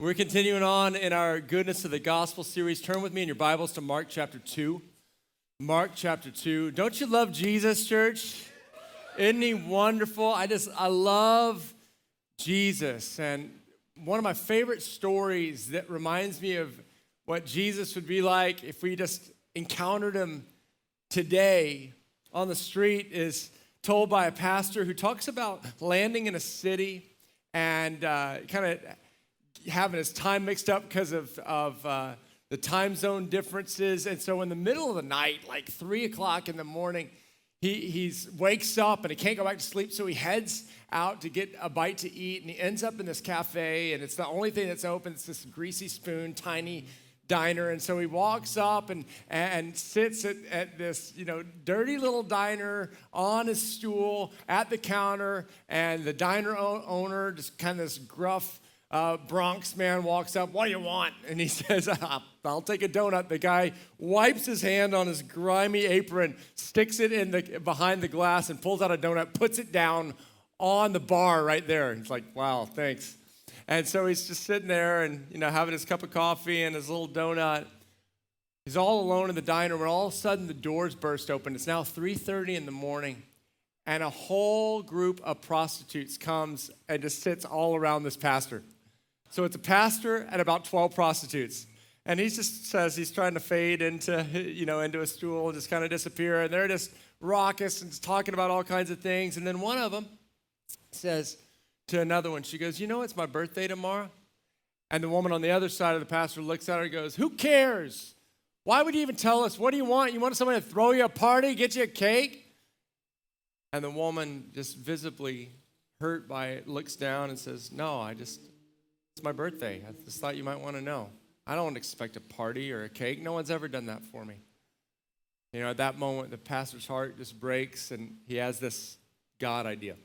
We're continuing on in our Goodness of the Gospel series. Turn with me in your Bibles to Mark chapter 2. Mark chapter 2. Don't you love Jesus, church? Isn't he wonderful? I love Jesus. And one of my favorite stories that reminds me of what Jesus would be like if we just encountered him today on the street is told by a pastor who talks about landing in a city and having his time mixed up because of the time zone differences. And so in the middle of the night, like 3 o'clock in the morning, he wakes up and he can't go back to sleep, so he heads out to get a bite to eat, and he ends up in this cafe, and it's the only thing that's open. It's this greasy spoon, tiny diner. And so he walks up and sits at this, dirty little diner on his stool at the counter, and the diner owner, just kind of this gruff, Bronx man, walks up. What do you want? And he says, I'll take a donut. The guy wipes his hand on his grimy apron, sticks it behind the glass, and pulls out a donut, puts it down on the bar right there. He's like, wow, thanks. And so he's just sitting there and having his cup of coffee and his little donut. He's all alone in the diner when all of a sudden the doors burst open. It's now 3:30 in the morning. And a whole group of prostitutes comes and just sits all around this pastor. So it's a pastor and about 12 prostitutes. And he just says he's trying to fade into a stool and just kind of disappear. And they're just raucous and just talking about all kinds of things. And then one of them says to another one, she goes, it's my birthday tomorrow. And the woman on the other side of the pastor looks at her and goes, who cares? Why would you even tell us? What do you want? You want somebody to throw you a party, get you a cake? And the woman, just visibly hurt by it, looks down and says, no, it's my birthday. I just thought you might want to know. I don't expect a party or a cake. No one's ever done that for me. At that moment, the pastor's heart just breaks, and he has this God idea.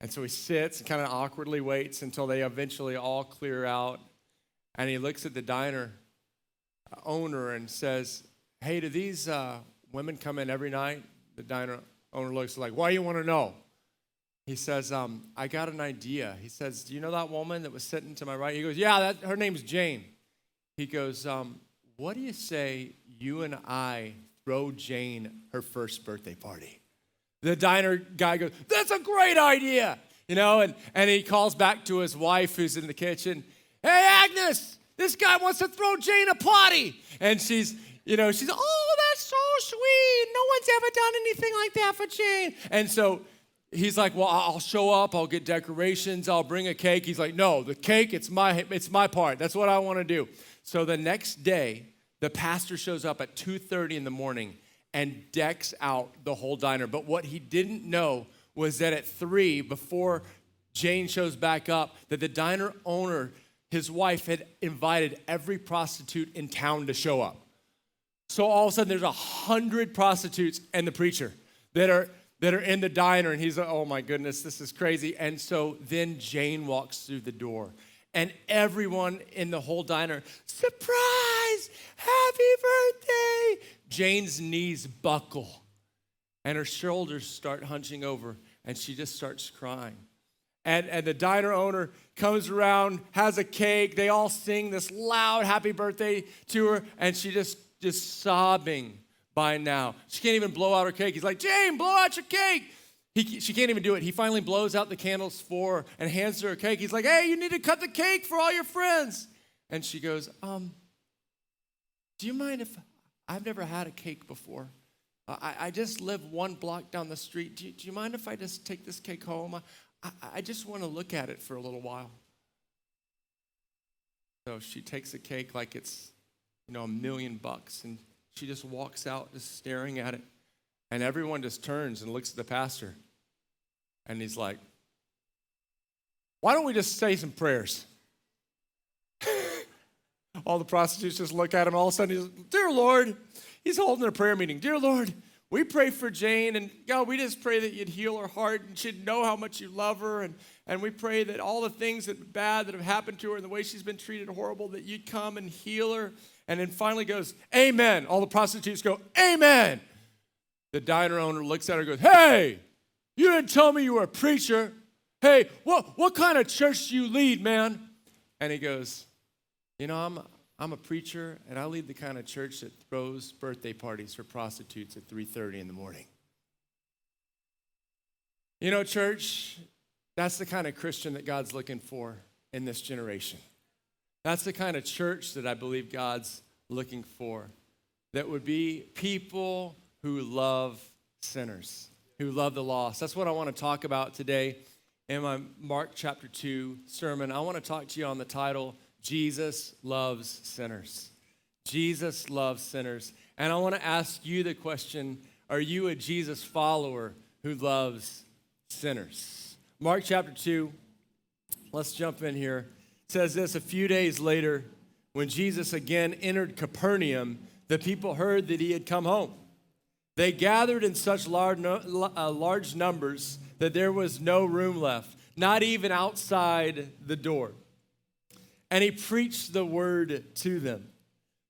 And so he sits and kind of awkwardly waits until they eventually all clear out. And he looks at the diner owner and says, hey, do these women come in every night? The diner owner looks like, why do you want to know? He says, I got an idea. He says, do you know that woman that was sitting to my right? He goes, yeah, her name's Jane. He goes, what do you say you and I throw Jane her first birthday party? The diner guy goes, that's a great idea. And he calls back to his wife who's in the kitchen. Hey, Agnes, this guy wants to throw Jane a party. And she's, oh, that's so sweet. No one's ever done anything like that for Jane. And so he's like, well, I'll show up, I'll get decorations, I'll bring a cake. He's like, no, the cake, it's my part. That's what I want to do. So the next day, the pastor shows up at 2:30 in the morning and decks out the whole diner. But what he didn't know was that at 3, before Jane shows back up, that the diner owner, his wife, had invited every prostitute in town to show up. So all of a sudden, there's 100 prostitutes and the preacher that are in the diner, and he's like, oh my goodness, this is crazy. And so then Jane walks through the door, and everyone in the whole diner, surprise, happy birthday. Jane's knees buckle, and her shoulders start hunching over, and she just starts crying. And the diner owner comes around, has a cake. They all sing this loud happy birthday to her, and she just sobbing by now. She can't even blow out her cake. He's like, Jane, blow out your cake. She can't even do it. He finally blows out the candles for her and hands her a cake. He's like, hey, you need to cut the cake for all your friends. And she goes, do you mind if I've never had a cake before? I just live one block down the street. Do you mind if I just take this cake home? I just want to look at it for a little while. So she takes a cake like it's $1 million, and she just walks out just staring at it, and everyone just turns and looks at the pastor, and he's like, why don't we just say some prayers? All the prostitutes just look at him. All of a sudden, he's, dear Lord, he's holding a prayer meeting. Dear Lord, we pray for Jane, and God, we just pray that you'd heal her heart, and she'd know how much you love her, and we pray that all the things that have happened to her and the way she's been treated horrible, that you'd come and heal her. And then finally goes, amen. All the prostitutes go, amen. The diner owner looks at her and goes, hey, you didn't tell me you were a preacher. Hey, what kind of church do you lead, man? And he goes, you know, I'm a preacher, and I lead the kind of church that throws birthday parties for prostitutes at 3:30 in the morning. You know, church, that's the kind of Christian that God's looking for in this generation. That's the kind of church that I believe God's looking for, that would be people who love sinners, who love the lost. That's what I want to talk about today in my Mark chapter 2 sermon. I want to talk to you on the title, Jesus Loves Sinners. Jesus loves sinners. And I want to ask you the question, are you a Jesus follower who loves sinners? Mark chapter 2, let's jump in here. It says this, a few days later, when Jesus again entered Capernaum, the people heard that he had come home. They gathered in such large numbers that there was no room left, not even outside the door. And he preached the word to them.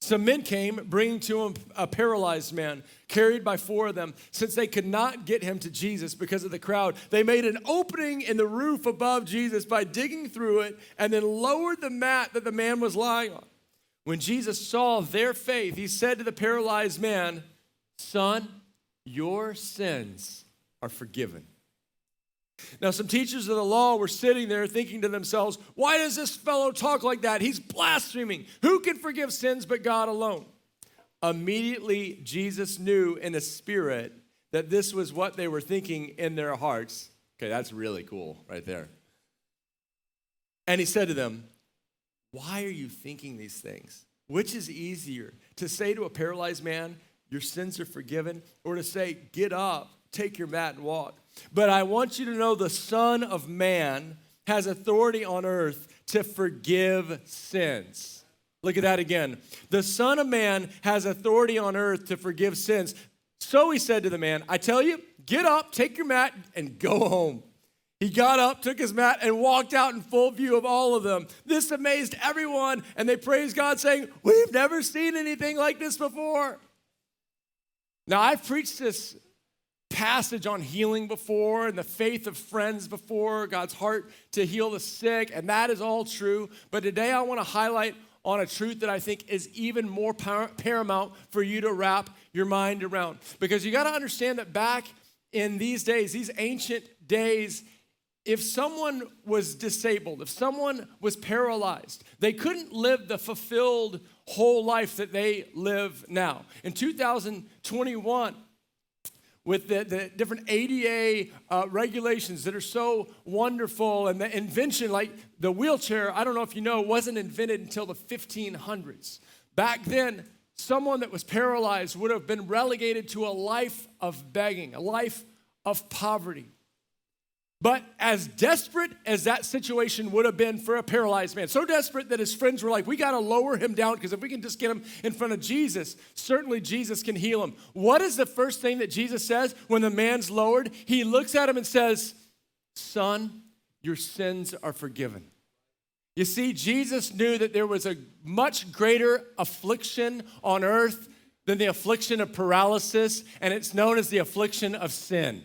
Some men came, bringing to him a paralyzed man, carried by four of them. Since they could not get him to Jesus because of the crowd, they made an opening in the roof above Jesus by digging through it and then lowered the mat that the man was lying on. When Jesus saw their faith, he said to the paralyzed man, "Son, your sins are forgiven." Now, some teachers of the law were sitting there thinking to themselves, why does this fellow talk like that? He's blaspheming. Who can forgive sins but God alone? Immediately, Jesus knew in his spirit that this was what they were thinking in their hearts. Okay, that's really cool right there. And he said to them, why are you thinking these things? Which is easier, to say to a paralyzed man, your sins are forgiven, or to say, get up, take your mat and walk? But I want you to know the Son of Man has authority on earth to forgive sins. Look at that again. The Son of Man has authority on earth to forgive sins. So he said to the man, I tell you, get up, take your mat, and go home. He got up, took his mat, and walked out in full view of all of them. This amazed everyone, and they praised God, saying, we've never seen anything like this before. Now, I've preached this passage on healing before and the faith of friends before, God's heart to heal the sick, and that is all true. But today I want to highlight on a truth that I think is even more paramount for you to wrap your mind around. Because you got to understand that back in these days, these ancient days, if someone was disabled, if someone was paralyzed, they couldn't live the fulfilled whole life that they live now. In 2021, with the different ADA regulations that are so wonderful, and the invention, like the wheelchair, I don't know if you know, wasn't invented until the 1500s. Back then, someone that was paralyzed would have been relegated to a life of begging, a life of poverty. But as desperate as that situation would have been for a paralyzed man, so desperate that his friends were like, we got to lower him down, because if we can just get him in front of Jesus, certainly Jesus can heal him. What is the first thing that Jesus says when the man's lowered? He looks at him and says, Son, your sins are forgiven. You see, Jesus knew that there was a much greater affliction on earth than the affliction of paralysis, and it's known as the affliction of sin.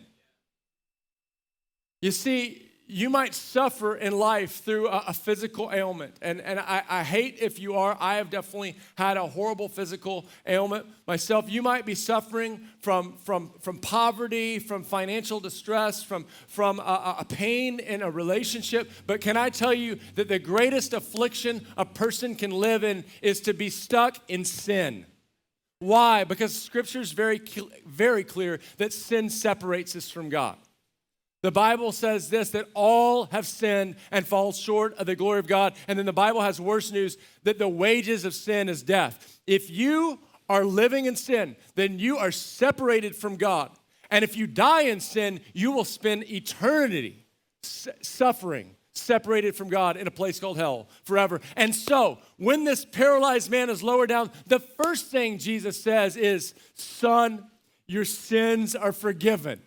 You see, you might suffer in life through a physical ailment. And I hate if you are. I have definitely had a horrible physical ailment myself. You might be suffering from poverty, from financial distress, from a pain in a relationship. But can I tell you that the greatest affliction a person can live in is to be stuck in sin? Why? Because Scripture is very, very clear that sin separates us from God. The Bible says this, that all have sinned and fall short of the glory of God. And then the Bible has worse news, that the wages of sin is death. If you are living in sin, then you are separated from God. And if you die in sin, you will spend eternity suffering, separated from God in a place called hell forever. And so when this paralyzed man is lowered down, the first thing Jesus says is, Son, your sins are forgiven.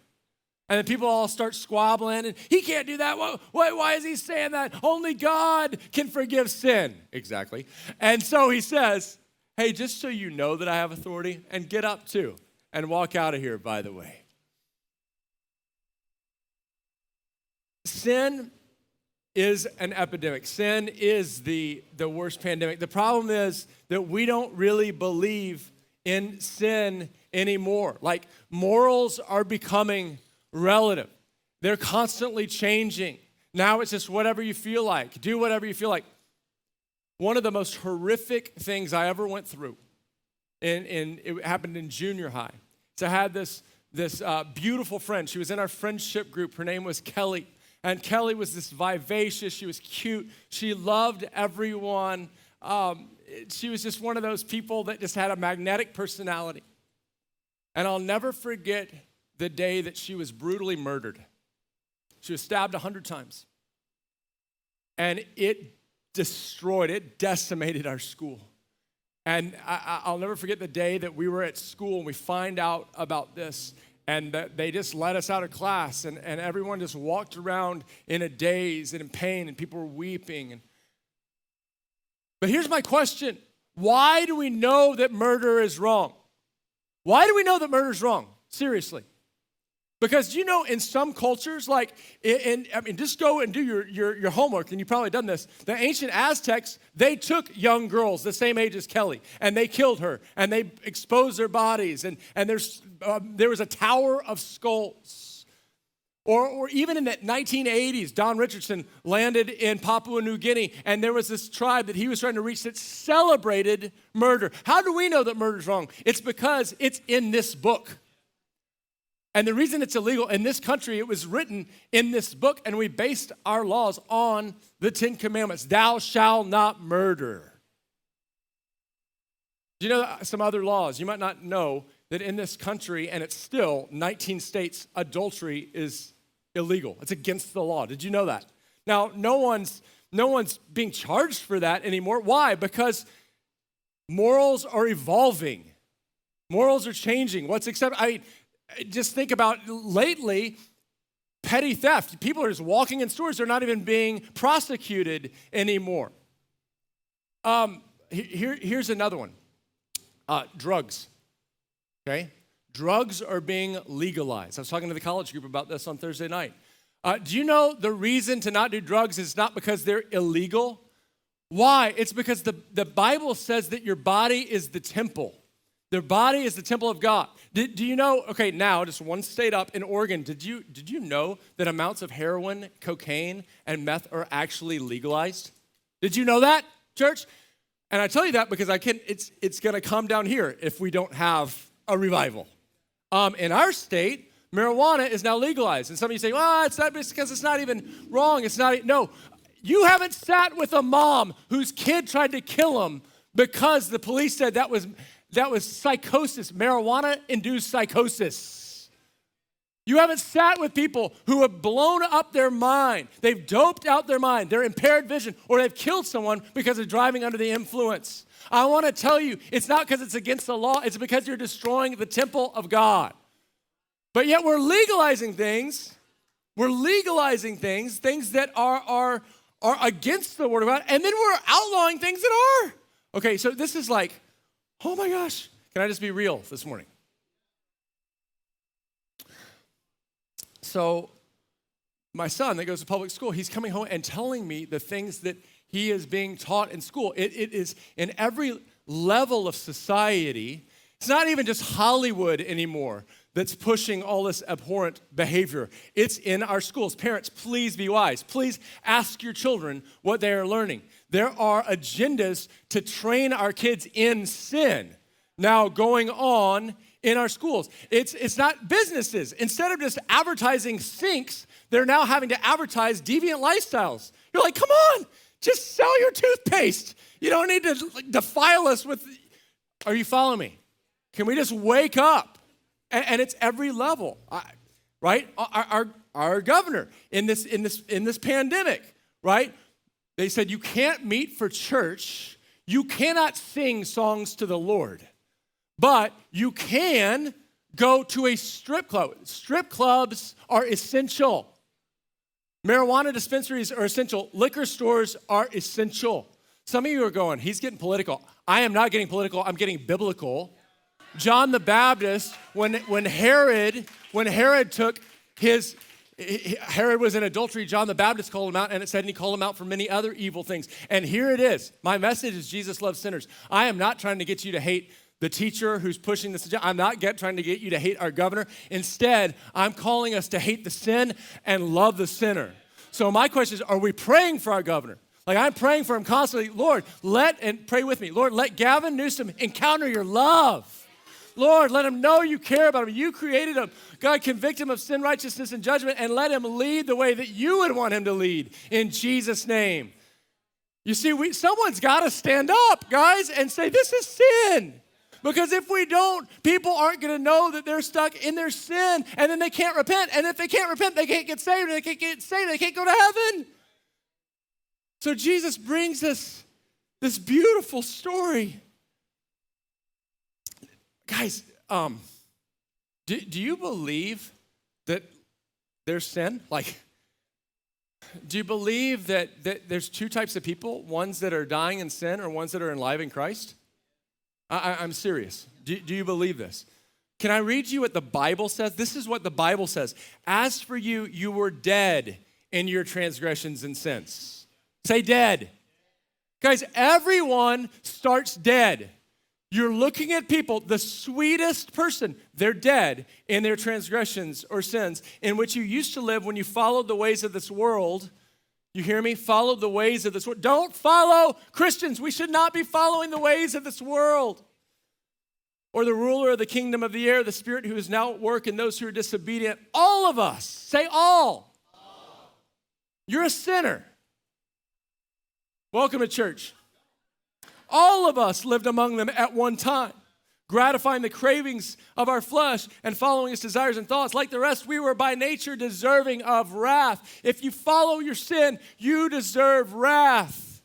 And then people all start squabbling, and he can't do that. Why is he saying that? Only God can forgive sin. Exactly. And so he says, hey, just so you know that I have authority, and get up too, and walk out of here, by the way. Sin is an epidemic. Sin is the worst pandemic. The problem is that we don't really believe in sin anymore. Like, morals are becoming relative. They're constantly changing. Now it's just whatever you feel like. Do whatever you feel like. One of the most horrific things I ever went through, and it happened in junior high. So I had this beautiful friend. She was in our friendship group. Her name was Kelly. And Kelly was this vivacious, she was cute, she loved everyone. She was just one of those people that just had a magnetic personality. And I'll never forget the day that she was brutally murdered. She was stabbed 100 times. And it destroyed, it decimated our school. And I'll never forget the day that we were at school and we find out about this. And they just let us out of class, and everyone just walked around in a daze and in pain, and people were weeping. But here's my question. Why do we know that murder is wrong? Why do we know that murder is wrong? Seriously. Because, you know, in some cultures, like, just go and do your homework, and you've probably done this. The ancient Aztecs, they took young girls the same age as Kelly, and they killed her, and they exposed their bodies, and there was a Tower of Skulls. Or even in the 1980s, Don Richardson landed in Papua New Guinea, and there was this tribe that he was trying to reach that celebrated murder. How do we know that murder's wrong? It's because it's in this book. And the reason it's illegal in this country, it was written in this book, and we based our laws on the Ten Commandments. Thou shalt not murder. Do you know some other laws? You might not know that in this country, and it's still 19 states, adultery is illegal. It's against the law. Did you know that? Now, no one's being charged for that anymore. Why? Because morals are evolving. Morals are changing. What's accepted? I mean, just think about lately, petty theft. People are just walking in stores. They're not even being prosecuted anymore. Here's another one. Drugs, okay? Drugs are being legalized. I was talking to the college group about this on Thursday night. Do you know the reason to not do drugs is not because they're illegal? Why? It's because the Bible says that your body is the temple. Their body is the temple of God. Do you know, okay, now just one state up in Oregon, did you know that amounts of heroin, cocaine, and meth are actually legalized? Did you know that, church? And I tell you that because it's gonna come down here if we don't have a revival. In our state, marijuana is now legalized. And some of you say, well, it's not because it's not even wrong. It's not, no. You haven't sat with a mom whose kid tried to kill him because the police said that was psychosis, marijuana-induced psychosis. You haven't sat with people who have blown up their mind. They've doped out their mind, their impaired vision, or they've killed someone because of driving under the influence. I want to tell you, it's not because it's against the law. It's because you're destroying the temple of God. But yet we're legalizing things. We're legalizing things that are against the Word of God, and then we're outlawing things that are. Okay, so this is like, oh my gosh, can I just be real this morning? So my son that goes to public school, he's coming home and telling me the things that he is being taught in school. It is in every level of society. It's not even just Hollywood anymore that's pushing all this abhorrent behavior. It's in our schools. Parents, please be wise. Please ask your children what they are learning. There are agendas to train our kids in sin now going on in our schools. It's not businesses. Instead of just advertising sinks, they're now having to advertise deviant lifestyles. You're like, come on, just sell your toothpaste. You don't need to defile us with, are you following me? Can we just wake up? And it's every level, right? Our governor in this pandemic, right? They said, you can't meet for church. You cannot sing songs to the Lord, but you can go to a strip club. Strip clubs are essential. Marijuana dispensaries are essential. Liquor stores are essential. Some of you are going, he's getting political. I am not getting political. I'm getting biblical. John the Baptist, when Herod took his Herod was in adultery. John the Baptist called him out, and it said, and he called him out for many other evil things. And here it is. My message is Jesus loves sinners. I am not trying to get you to hate the teacher who's pushing this agenda. I'm not trying to get you to hate our governor. Instead, I'm calling us to hate the sin and love the sinner. So my question is, are we praying for our governor? Like, I'm praying for him constantly. Lord, and pray with me. Lord, let Gavin Newsom encounter your love. Lord, let him know you care about him. You created him. God, convict him of sin, righteousness, and judgment, and let him lead the way that you would want him to lead in Jesus' name. You see, someone's got to stand up, guys, and say, this is sin. Because if we don't, people aren't going to know that they're stuck in their sin, and then they can't repent. And if they can't repent, they can't get saved. They can't get saved. They can't go to heaven. So Jesus brings us this beautiful story. Guys, do you believe that there's sin? Like, do you believe that there's two types of people, ones that are dying in sin or ones that are alive in Christ? I'm serious. Do you believe this? Can I read you what the Bible says? This is what the Bible says. As for you, you were dead in your transgressions and sins. Say dead. Guys, everyone starts dead. You're looking at people, the sweetest person, they're dead in their transgressions or sins in which you used to live when you followed the ways of this world. You hear me? Followed the ways of this world. Don't follow Christians. We should not be following the ways of this world. Or the ruler of the kingdom of the air, the spirit who is now at work in those who are disobedient. All of us. Say all. All. You're a sinner. Welcome to church. All of us lived among them at one time, gratifying the cravings of our flesh and following its desires and thoughts. Like the rest, we were by nature deserving of wrath. If you follow your sin, you deserve wrath.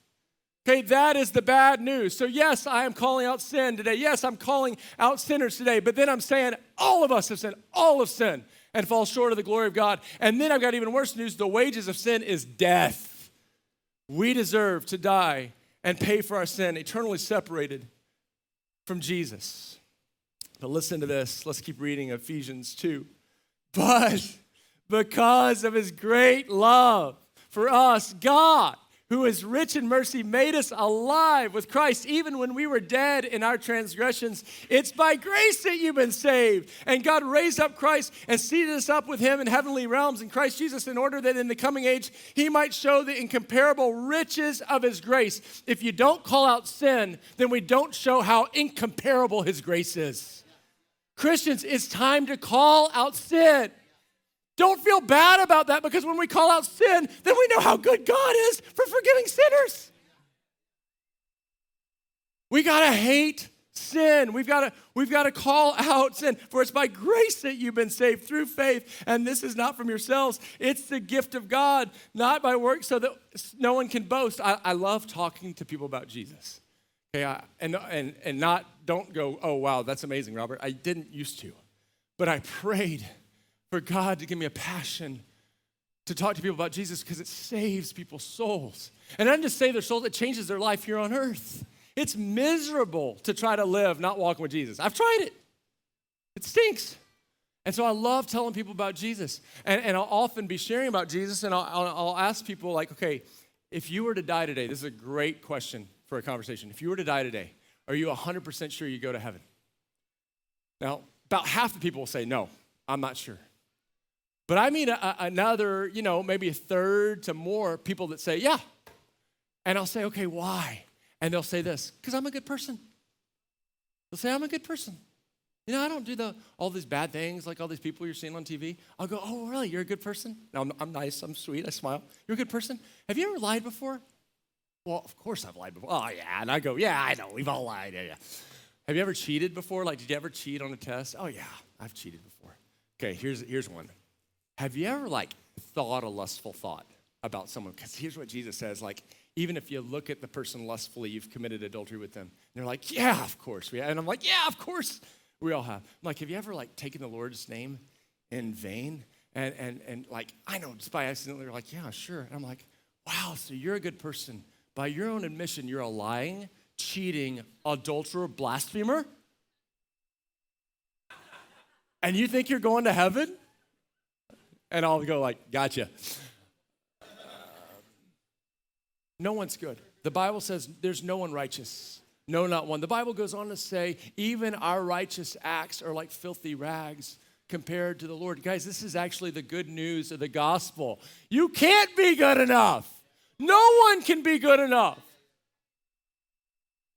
Okay, that is the bad news. So yes, I am calling out sin today. Yes, I'm calling out sinners today. But then I'm saying all of us have sinned, all of sin, and fall short of the glory of God. And then I've got even worse news. The wages of sin is death. We deserve to die and pay for our sin, eternally separated from Jesus. But listen to this. Let's keep reading Ephesians 2. But because of his great love for us, God, who is rich in mercy, made us alive with Christ, even when we were dead in our transgressions. It's by grace that you've been saved. And God raised up Christ and seated us up with him in heavenly realms in Christ Jesus, in order that in the coming age he might show the incomparable riches of his grace. If you don't call out sin, then we don't show how incomparable his grace is. Christians, it's time to call out sin. Don't feel bad about that, because when we call out sin, then we know how good God is for forgiving sinners. We gotta hate sin. We've gotta call out sin. For it's by grace that you've been saved through faith, and this is not from yourselves. It's the gift of God, not by works, so that no one can boast. I love talking to people about Jesus. Okay, don't go, oh wow, that's amazing, Robert. I didn't used to, but I prayed for God to give me a passion to talk to people about Jesus, because it saves people's souls. And I didn't just save their souls, it changes their life here on earth. It's miserable to try to live not walking with Jesus. I've tried it. It stinks. And so I love telling people about Jesus. And I'll often be sharing about Jesus, and I'll ask people, like, okay, if you were to die today, this is a great question for a conversation. If you were to die today, are you 100% sure you go to heaven? Now, about half the people will say, no, I'm not sure. But I mean another, maybe a third to more people that say, yeah. And I'll say, okay, why? And they'll say this, because I'm a good person. They'll say, I'm a good person. I don't do all these bad things like all these people you're seeing on TV. I'll go, oh, really, you're a good person? No, I'm nice, I'm sweet, I smile. You're a good person? Have you ever lied before? Well, of course I've lied before. Oh, yeah, and I go, yeah, I know, we've all lied, yeah. Have you ever cheated before? Like, did you ever cheat on a test? Oh, yeah, I've cheated before. Okay, here's one. Have you ever, thought a lustful thought about someone? Because here's what Jesus says, even if you look at the person lustfully, you've committed adultery with them. And they're like, yeah, of course. And I'm like, yeah, of course. We all have. I'm like, have you ever, taken the Lord's name in vain? And I know, just by accident, they're like, yeah, sure. And I'm like, wow, so you're a good person. By your own admission, you're a lying, cheating, adulterer, blasphemer? And you think you're going to heaven? And I'll go like, gotcha. No one's good. The Bible says there's no one righteous. No, not one. The Bible goes on to say even our righteous acts are like filthy rags compared to the Lord. Guys, this is actually the good news of the gospel. You can't be good enough. No one can be good enough.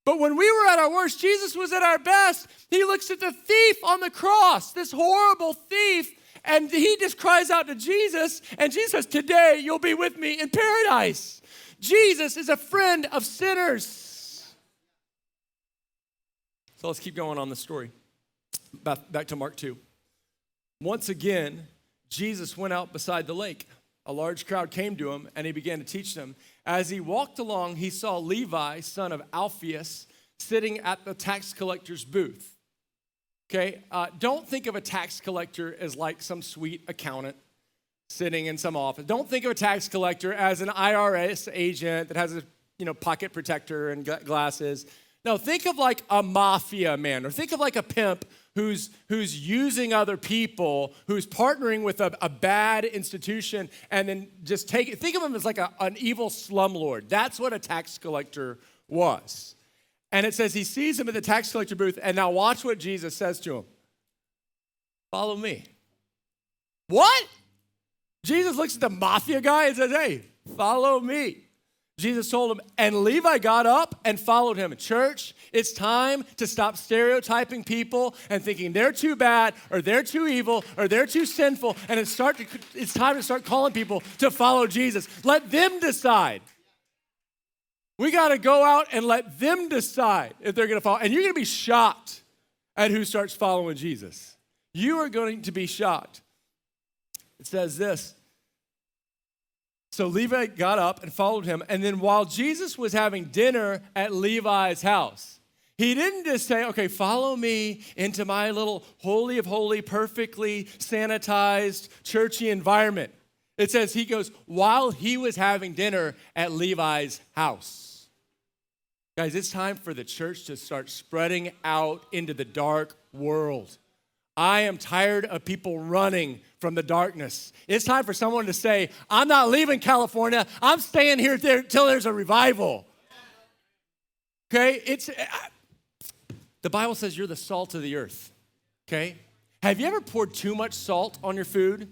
But when we were at our worst, Jesus was at our best. He looks at the thief on the cross, this horrible thief, and he just cries out to Jesus, and Jesus says, today you'll be with me in paradise. Jesus is a friend of sinners. So let's keep going on the story. Back to Mark 2. Once again, Jesus went out beside the lake. A large crowd came to him, and he began to teach them. As he walked along, he saw Levi, son of Alphaeus, sitting at the tax collector's booth. Okay, don't think of a tax collector as like some sweet accountant sitting in some office. Don't think of a tax collector as an IRS agent that has a pocket protector and glasses. No, think of like a mafia man, or think of like a pimp who's using other people, who's partnering with a bad institution, and then just think of him as like an evil slumlord. That's what a tax collector was. And it says he sees him at the tax collector booth, and now watch what Jesus says to him. Follow me. What? Jesus looks at the mafia guy and says, hey, follow me. Jesus told him, and Levi got up and followed him. Church, it's time to stop stereotyping people and thinking they're too bad or they're too evil or they're too sinful, and it's time to start calling people to follow Jesus. Let them decide. We got to go out and let them decide if they're going to follow. And you're going to be shocked at who starts following Jesus. You are going to be shocked. It says this. So Levi got up and followed him. And then while Jesus was having dinner at Levi's house, he didn't just say, okay, follow me into my little holy of holy, perfectly sanitized, churchy environment. It says he goes, while he was having dinner at Levi's house. Guys, it's time for the church to start spreading out into the dark world. I am tired of people running from the darkness. It's time for someone to say, I'm not leaving California. I'm staying here till there's a revival. Okay? The Bible says you're the salt of the earth. Okay? Have you ever poured too much salt on your food?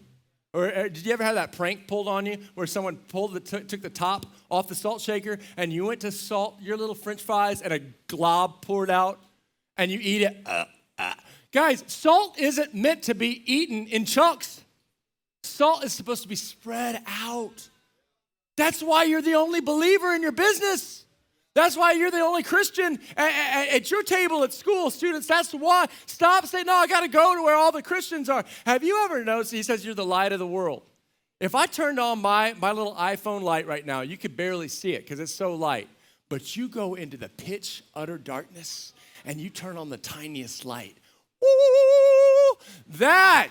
Or did you ever have that prank pulled on you where someone took the top off the salt shaker and you went to salt your little French fries and a glob poured out and you eat it? Guys, salt isn't meant to be eaten in chunks. Salt is supposed to be spread out. That's why you're the only believer in your business. That's why you're the only Christian at your table at school, students. That's why. Stop saying, no, I got to go to where all the Christians are. Have you ever noticed, he says, you're the light of the world. If I turned on my little iPhone light right now, you could barely see it because it's so light. But you go into the pitch, utter darkness, and you turn on the tiniest light. Ooh, that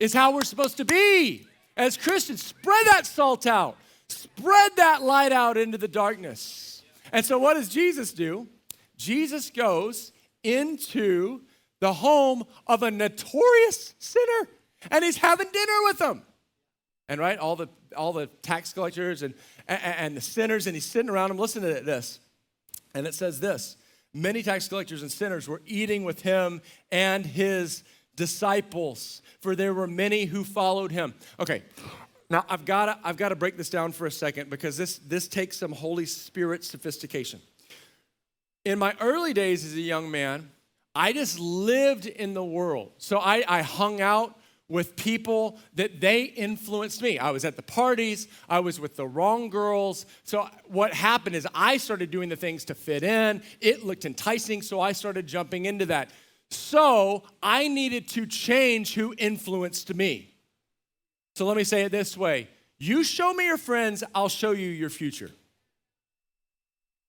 is how we're supposed to be as Christians. Spread that salt out. Spread that light out into the darkness. And so what does Jesus do? Jesus goes into the home of a notorious sinner, and he's having dinner with them. And right, all the tax collectors and the sinners, and he's sitting around them. Listen to this. And it says this. Many tax collectors and sinners were eating with him and his disciples, for there were many who followed him. Okay, now I've got to break this down for a second because this takes some Holy Spirit sophistication. In my early days as a young man, I just lived in the world. So I hung out with people that they influenced me. I was at the parties, I was with the wrong girls. So what happened is I started doing the things to fit in. It looked enticing, so I started jumping into that. So I needed to change who influenced me. So let me say it this way. You show me your friends, I'll show you your future.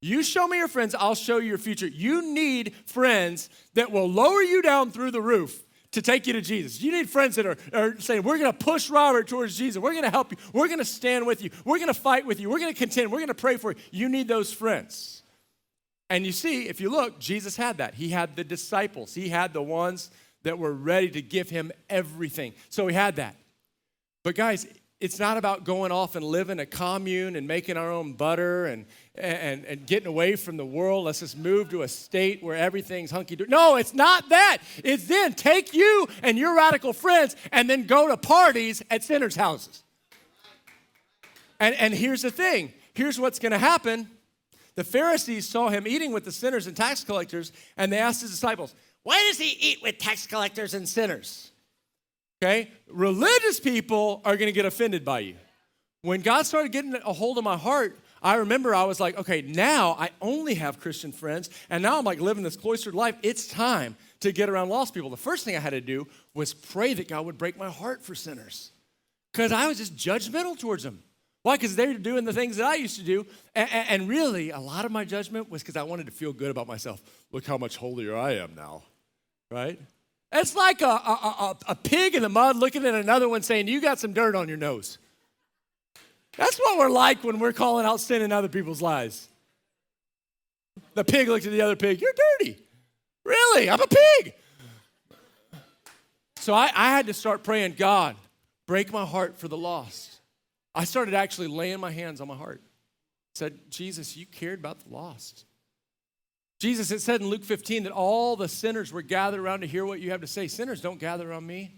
You show me your friends, I'll show you your future. You need friends that will lower you down through the roof to take you to Jesus. You need friends that are saying, we're going to push Robert towards Jesus. We're going to help you. We're going to stand with you. We're going to fight with you. We're going to contend. We're going to pray for you. You need those friends. And you see, if you look, Jesus had that. He had the disciples. He had the ones that were ready to give him everything. So he had that. But guys, it's not about going off and living a commune and making our own butter and getting away from the world. Let's just move to a state where everything's hunky-dory. No, it's not that. It's then take you and your radical friends and then go to parties at sinners' houses. And here's the thing. Here's what's going to happen. The Pharisees saw him eating with the sinners and tax collectors, and they asked his disciples, why does he eat with tax collectors and sinners? Okay, religious people are going to get offended by you. When God started getting a hold of my heart, I remember I was like, okay, now I only have Christian friends, and now I'm like living this cloistered life. It's time to get around lost people. The first thing I had to do was pray that God would break my heart for sinners, because I was just judgmental towards them. Why? Because they were doing the things that I used to do, and really a lot of my judgment was because I wanted to feel good about myself. Look how much holier I am now, right? It's like a pig in the mud looking at another one saying, you got some dirt on your nose. That's what we're like when we're calling out sin in other people's lives. The pig looks at the other pig, you're dirty. Really, I'm a pig. So I had to start praying, God, break my heart for the lost. I started actually laying my hands on my heart. I said, Jesus, you cared about the lost. Jesus, it said in Luke 15 that all the sinners were gathered around to hear what you have to say. Sinners, don't gather around me.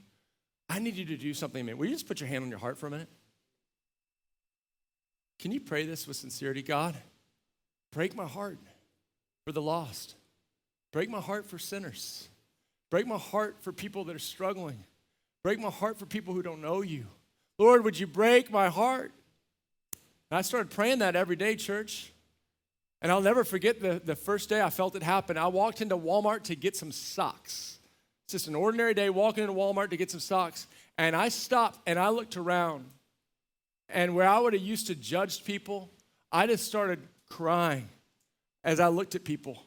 I need you to do something, man. Will you just put your hand on your heart for a minute? Can you pray this with sincerity? God, break my heart for the lost. Break my heart for sinners. Break my heart for people that are struggling. Break my heart for people who don't know you. Lord, would you break my heart? And I started praying that every day, church. And I'll never forget the first day I felt it happen. I walked into Walmart to get some socks. It's just an ordinary day walking into Walmart to get some socks. And I stopped and I looked around. And where I would have used to judge people, I just started crying as I looked at people.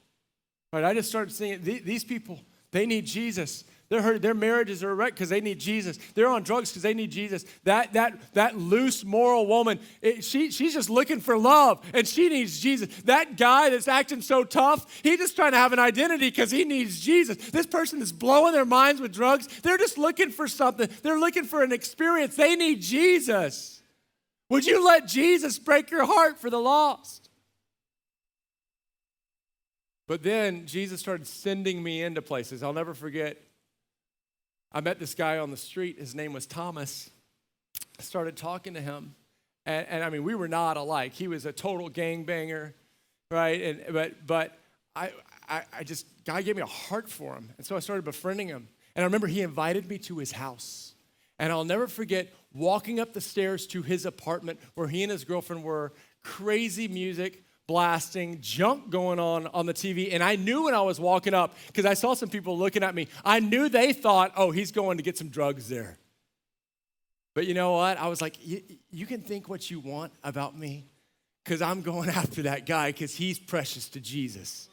Right? I just started seeing these people, they need Jesus. They're hurt. Their marriages are wrecked because they need Jesus. They're on drugs because they need Jesus. That loose moral woman, she's just looking for love, and she needs Jesus. That guy that's acting so tough, he's just trying to have an identity because he needs Jesus. This person that's blowing their minds with drugs, they're just looking for something. They're looking for an experience. They need Jesus. Would you let Jesus break your heart for the lost? But then Jesus started sending me into places. I'll never forget. I met this guy on the street. His name was Thomas. I started talking to him. And I mean, we were not alike. He was a total gangbanger, right? But I just, God gave me a heart for him. And so I started befriending him. And I remember he invited me to his house. And I'll never forget walking up the stairs to his apartment where he and his girlfriend were, crazy music blasting, junk going on the TV. And I knew when I was walking up, because I saw some people looking at me, I knew they thought, oh, he's going to get some drugs there. But you know what? I was like, you can think what you want about me, because I'm going after that guy because he's precious to Jesus.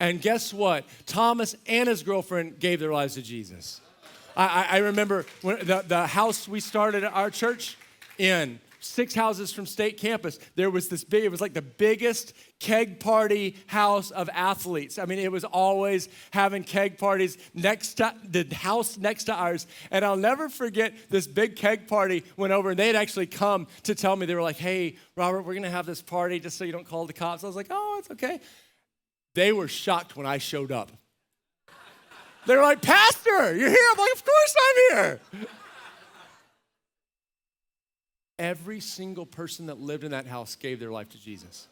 And guess what? Thomas and his girlfriend gave their lives to Jesus. I remember when the house we started our church in, 6 houses from state campus. There was this big, it was like the biggest keg party house of athletes. I mean, it was always having keg parties next to the house next to ours. And I'll never forget this big keg party went over, and they had actually come to tell me. They were like, hey, Robert, we're going to have this party just so you don't call the cops. I was like, oh, it's okay. They were shocked when I showed up. They were like, Pastor, you're here? I'm like, of course I'm here. Every single person that lived in that house gave their life to Jesus.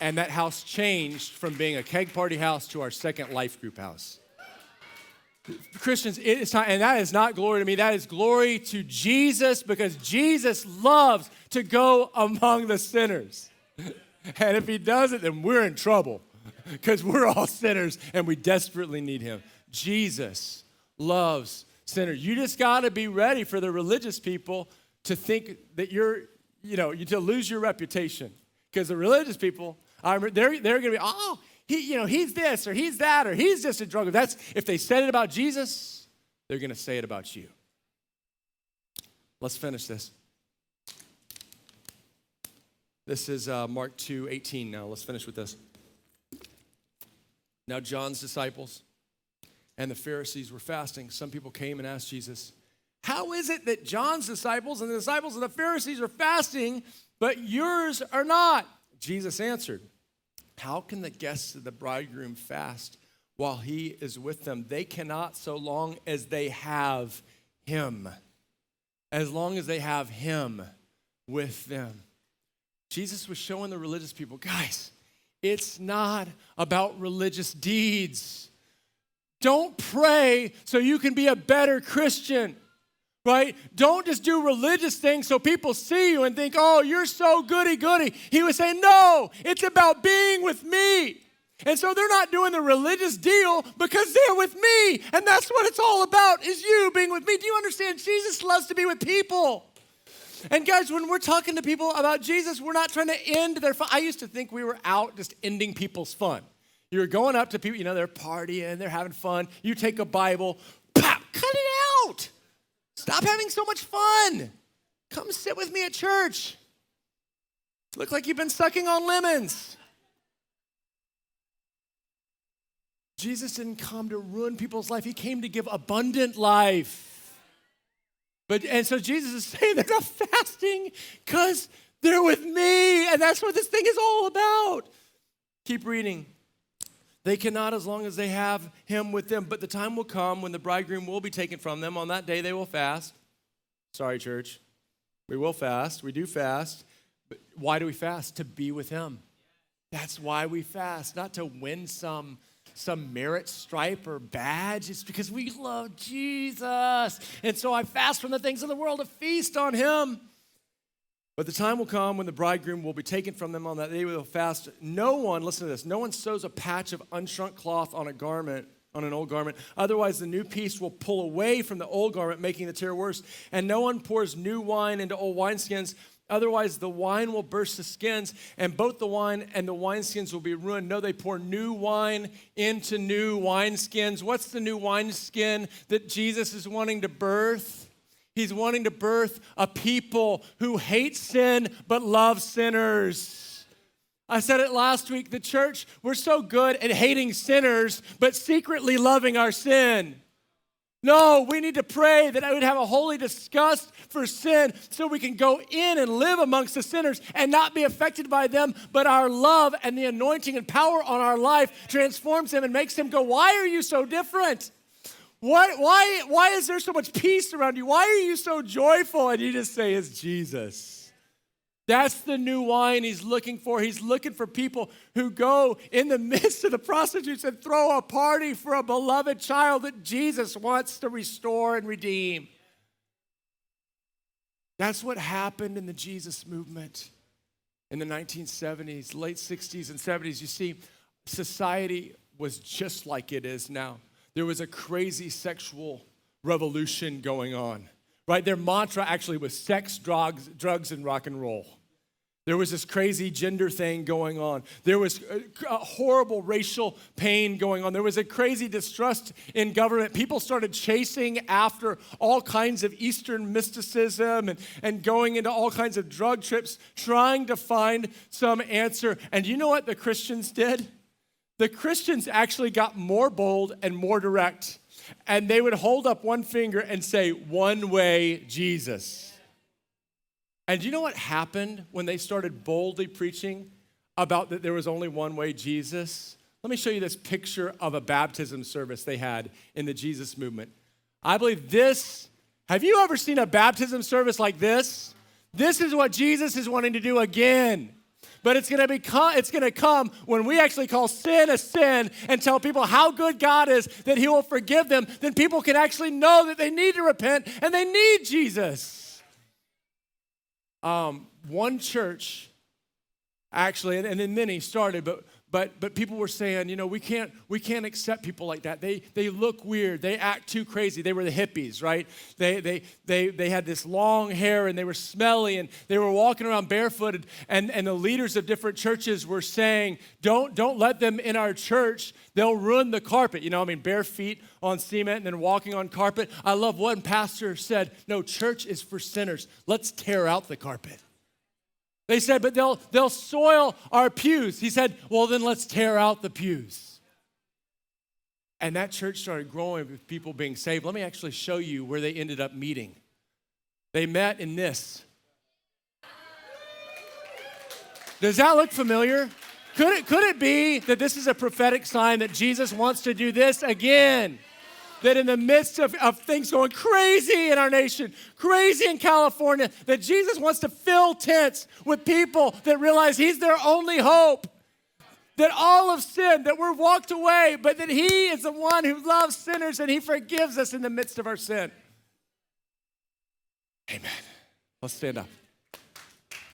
And that house changed from being a keg party house to our second life group house. Christians, it is time, and that is not glory to me. That is glory to Jesus, because Jesus loves to go among the sinners. And if he doesn't, then we're in trouble, because we're all sinners and we desperately need him. Jesus loves sinners. You just got to be ready for the religious people to think that you to lose your reputation, because the religious people, they're going to be, oh, he's this or he's that or he's just a drug. That's if they said it about Jesus, they're going to say it about you. Let's finish this. This is Mark 2:18. Now let's finish with this. Now John's disciples and the Pharisees were fasting. Some people came and asked Jesus, How is it that John's disciples and the disciples of the Pharisees are fasting, but yours are not? Jesus answered, how can the guests of the bridegroom fast while he is with them? They cannot so long as they have him. As long as they have him with them. Jesus was showing the religious people, guys, it's not about religious deeds. Don't pray so you can be a better Christian, right? Don't just do religious things so people see you and think, oh, you're so goody-goody. He was saying, no, it's about being with me. And so they're not doing the religious deal because they're with me. And that's what it's all about, is you being with me. Do you understand? Jesus loves to be with people. And guys, when we're talking to people about Jesus, we're not trying to end their fun. I used to think we were out just ending people's fun. You're going up to people, you know, they're partying, they're having fun. You take a Bible, pop, cut it out. Stop having so much fun. Come sit with me at church. Look like you've been sucking on lemons. Jesus didn't come to ruin people's life. He came to give abundant life. And so Jesus is saying they're not fasting because they're with me. And that's what this thing is all about. Keep reading. They cannot as long as they have him with them. But the time will come when the bridegroom will be taken from them. On that day, they will fast. Sorry, church. We will fast. We do fast. But why do we fast? To be with him. That's why we fast. Not to win some merit stripe or badge. It's because we love Jesus. And so I fast from the things of the world to feast on him. But the time will come when the bridegroom will be taken from them. On that day, will fast. No one, listen to this, no one sews a patch of unshrunk cloth on a garment, on an old garment. Otherwise, the new piece will pull away from the old garment, making the tear worse. And no one pours new wine into old wineskins. Otherwise, the wine will burst the skins, and both the wine and the wineskins will be ruined. No, they pour new wine into new wineskins. What's the new wineskin that Jesus is wanting to birth? He's wanting to birth a people who hate sin but love sinners. I said it last week. The church, we're so good at hating sinners but secretly loving our sin. No, we need to pray that I would have a holy disgust for sin so we can go in and live amongst the sinners and not be affected by them, but our love and the anointing and power on our life transforms them and makes them go, why are you so different? Why is there so much peace around you? Why are you so joyful? And you just say, it's Jesus. That's the new wine he's looking for. He's looking for people who go in the midst of the prostitutes and throw a party for a beloved child that Jesus wants to restore and redeem. That's what happened in the Jesus movement in the 1970s, late 60s and 70s. You see, society was just like it is now. There was a crazy sexual revolution going on. Right, their mantra actually was sex, drugs, and rock and roll. There was this crazy gender thing going on. There was a horrible racial pain going on. There was a crazy distrust in government. People started chasing after all kinds of Eastern mysticism and going into all kinds of drug trips, trying to find some answer. And you know what the Christians did? The Christians actually got more bold and more direct. And they would hold up one finger and say, one way, Jesus. And you know what happened when they started boldly preaching about that there was only one way, Jesus? Let me show you this picture of a baptism service they had in the Jesus movement. I believe this, have you ever seen a baptism service like this? This is what Jesus is wanting to do again. But it's going to come when we actually call sin a sin and tell people how good God is, that he will forgive them. Then people can actually know that they need to repent and they need Jesus. One church, actually, and then many started, but people were saying, you know, we can't accept people like that. They look weird. They act too crazy. They were the hippies, right? They had this long hair and they were smelly and they were walking around barefooted. And the leaders of different churches were saying, don't let them in our church. They'll ruin the carpet. You know, I mean, bare feet on cement and then walking on carpet. I love one pastor said, no, church is for sinners. Let's tear out the carpet. They said, but they'll soil our pews. He said, well, then let's tear out the pews. And that church started growing with people being saved. Let me actually show you where they ended up meeting. They met in this. Does that look familiar? Could it be that this is a prophetic sign that Jesus wants to do this again? That in the midst of things going crazy in our nation, crazy in California, that Jesus wants to fill tents with people that realize he's their only hope. That all have sinned, that we're walked away, but that he is the one who loves sinners and he forgives us in the midst of our sin. Amen. Let's stand up.